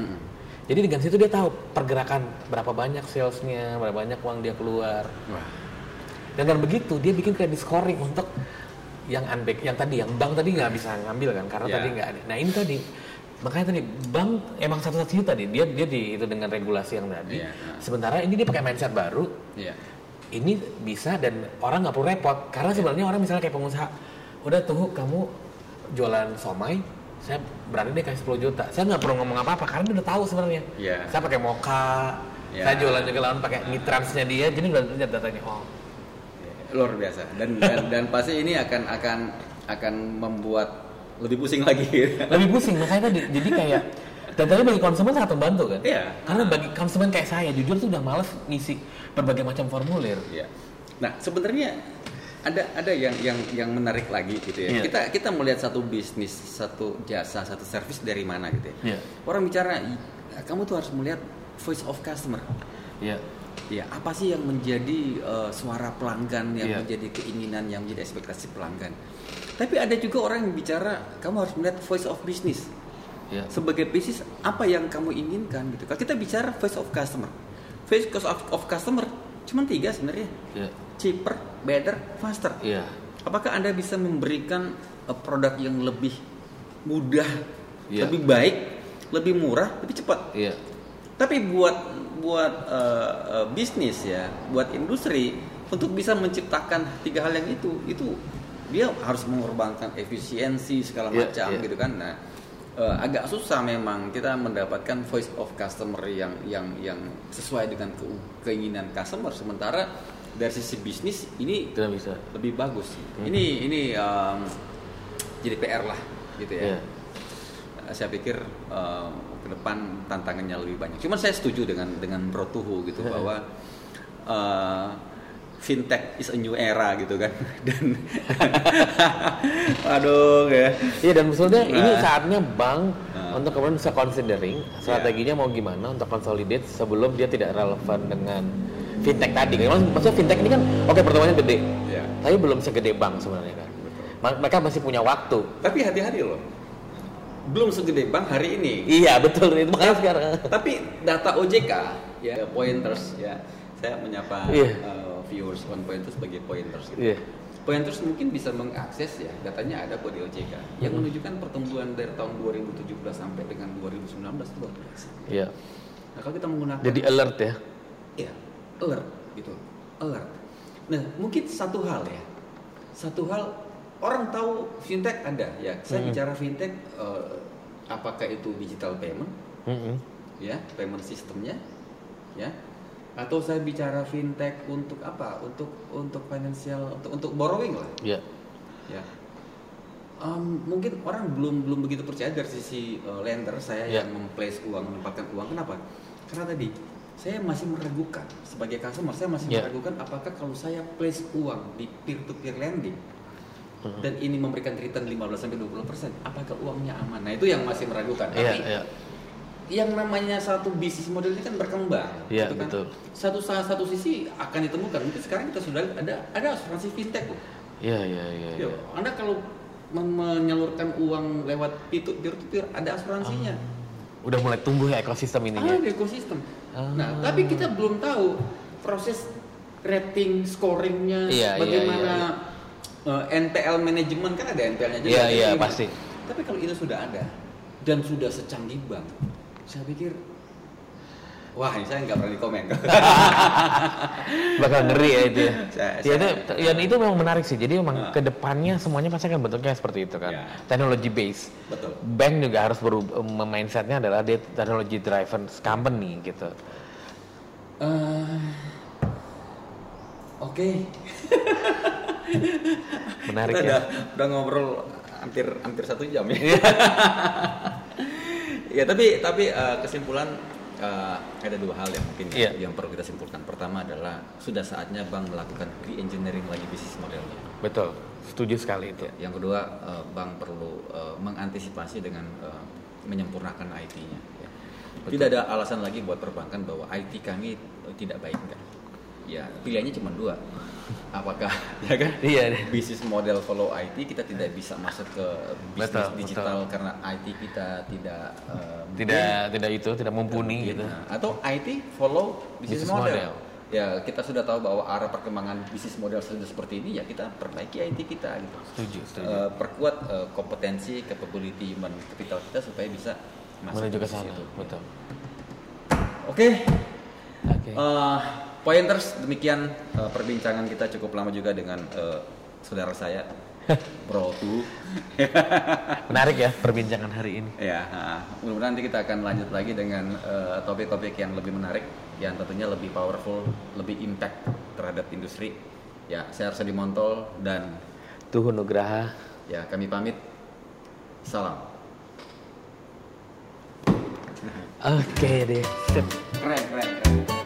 Jadi dengan situ dia tahu pergerakan berapa banyak salesnya, berapa banyak uang dia keluar. Dan dengan begitu dia bikin credit scoring untuk yang unbanked, yang bank tadi nggak bisa ngambil kan, karena tadi nggak ada. Nah ini tadi. Makanya tadi bank emang satu-satunya tadi dia itu dengan regulasi yang tadi. Sementara ini dia pakai mindset baru. Ini bisa dan orang nggak perlu repot karena sebenarnya orang misalnya kayak pengusaha, udah tuh kamu jualan somai, saya berani deh kasih 10 juta. Saya nggak perlu ngomong apa-apa karena dia udah tahu sebenarnya. Saya pakai Moka, saya jualan juga lawan pakai Midtransnya dia, jadi udah lihat datanya. luar biasa dan pasti ini akan membuat lebih pusing lagi. Lebih pusing makanya tadi jadi kayak dan tadi bagi konsumen sangat membantu kan? Iya. Karena bagi konsumen kayak saya jujur tuh udah malas ngisi berbagai macam formulir. Iya. Nah, sebenarnya ada yang menarik lagi gitu ya. Yeah. Kita melihat satu bisnis, satu jasa, satu service dari mana gitu ya. Yeah. Orang bicara kamu tuh harus melihat voice of customer. Iya. Yeah. Ya, apa sih yang menjadi suara pelanggan, yang menjadi keinginan, yang menjadi ekspektasi pelanggan. Tapi ada juga orang yang bicara, kamu harus melihat voice of business. Yeah. Sebagai bisnis, apa yang kamu inginkan gitu. Kalau kita bicara voice of customer, voice of customer cuma 3 sebenarnya. Yeah. Cheaper, better, faster. Yeah. Apakah Anda bisa memberikan produk yang lebih mudah, lebih baik, lebih murah, lebih cepat? Yeah. Tapi buat bisnis ya, buat industri untuk bisa menciptakan 3 hal yang itu dia harus mengorbankan efisiensi segala macam gitu kan. Nah, agak susah memang kita mendapatkan voice of customer yang sesuai dengan keinginan customer. Sementara dari sisi bisnis ini tidak bisa lebih bagus. Ini jadi PR lah gitu ya. Yeah. Saya pikir ke depan tantangannya lebih banyak. Cuman saya setuju dengan Bro Tuhu gitu bahwa fintech is a new era gitu kan. Dan aduh ya. Iya dan maksudnya ini saatnya bank untuk kemudian bisa considering strateginya mau gimana untuk consolidate sebelum dia tidak relevan dengan fintech tadi. Maksudnya fintech ini kan oke pertumbuhannya gede. Yeah. Tapi belum segede bank sebenarnya kan. Betul. Mereka masih punya waktu. Tapi hati-hati loh. Belum segede bank hari ini. Iya betul itu makanya sekarang. Tapi data OJK ya pointers ya. Saya menyapa viewers One Point sebagai pointers gitu. Yeah. Pointers mungkin bisa mengakses ya datanya ada kode OJK yang menunjukkan pertumbuhan dari tahun 2017 sampai dengan 2019 itu luar biasa. Iya. Nah, kalau kita menggunakan jadi alert ya. Iya, alert gitu. Alert. Nah, mungkin satu hal orang tahu fintech ada ya. Saya bicara fintech apakah itu digital payment? Ya, payment sistemnya ya. Atau saya bicara fintech untuk apa? Untuk financial untuk borrowing lah. Iya. Yeah. Ya. Mungkin orang belum begitu percaya dari sisi lender saya yang memplace uang, menempatkan uang. Kenapa? Karena tadi saya masih meragukan sebagai customer, saya masih meragukan apakah kalau saya place uang di peer to peer lending dan ini memberikan return 15-20%. Apakah uangnya aman? Nah, itu yang masih meragukan. Tapi yang namanya satu bisnis model ini kan berkembang. Iya, gitu kan? Betul. Satu sisi akan ditemukan. Mungkin sekarang kita sudah ada asuransi fintech loh. Iya. Anda kalau menyalurkan uang lewat peer-to-peer ada asuransinya. Udah mulai tumbuh ya ekosistem ininya. Ada ekosistem. Nah, tapi kita belum tahu proses rating, scoringnya bagaimana. NPL manajemen kan ada NPL-nya juga. Iya, pasti. Tapi kalau itu sudah ada dan sudah secanggih bank, saya pikir wah, ini saya nggak berani komen. Bakal ngeri ya itu. Ya, itu memang menarik sih. Jadi memang kedepannya semuanya pasti akan bentuknya seperti itu kan. Technology based. Betul. Bank juga harus mindsetnya adalah dia technology driven company gitu. Oke. Menarik kita ya. Udah ngobrol hampir 1 jam ya. Ya tapi kesimpulan ada 2 hal yang mungkin yang perlu kita simpulkan. Pertama adalah sudah saatnya bank melakukan re-engineering lagi bisnis modelnya. Betul. Setuju sekali itu. Ya. Yang kedua bank perlu mengantisipasi dengan menyempurnakan IT-nya. Ya. Tidak ada alasan lagi buat perbankan bahwa IT kami tidak baik kan. Ya pilihannya cuma 2. Apakah ya kan bisnis model follow IT kita tidak bisa masuk ke bisnis digital karena IT kita tidak mumpuni gitu. Atau IT follow bisnis model. Ya kita sudah tahu bahwa arah perkembangan bisnis model sudah seperti ini ya kita perbaiki IT kita gitu. Setuju. Perkuat kompetensi capability human capital kita supaya bisa masuk ke sana. Betul. Oke. Pointers demikian perbincangan kita cukup lama juga dengan saudara saya Bro Tuhu. Menarik ya perbincangan hari ini. Ya, mudah-mudahan nanti kita akan lanjut lagi dengan topik-topik yang lebih menarik, yang tentunya lebih powerful, lebih impact terhadap industri Ya, saya Arsadi Montol dan Tuhu Nugraha. Ya, kami pamit. Salam. Oke deh. Keren.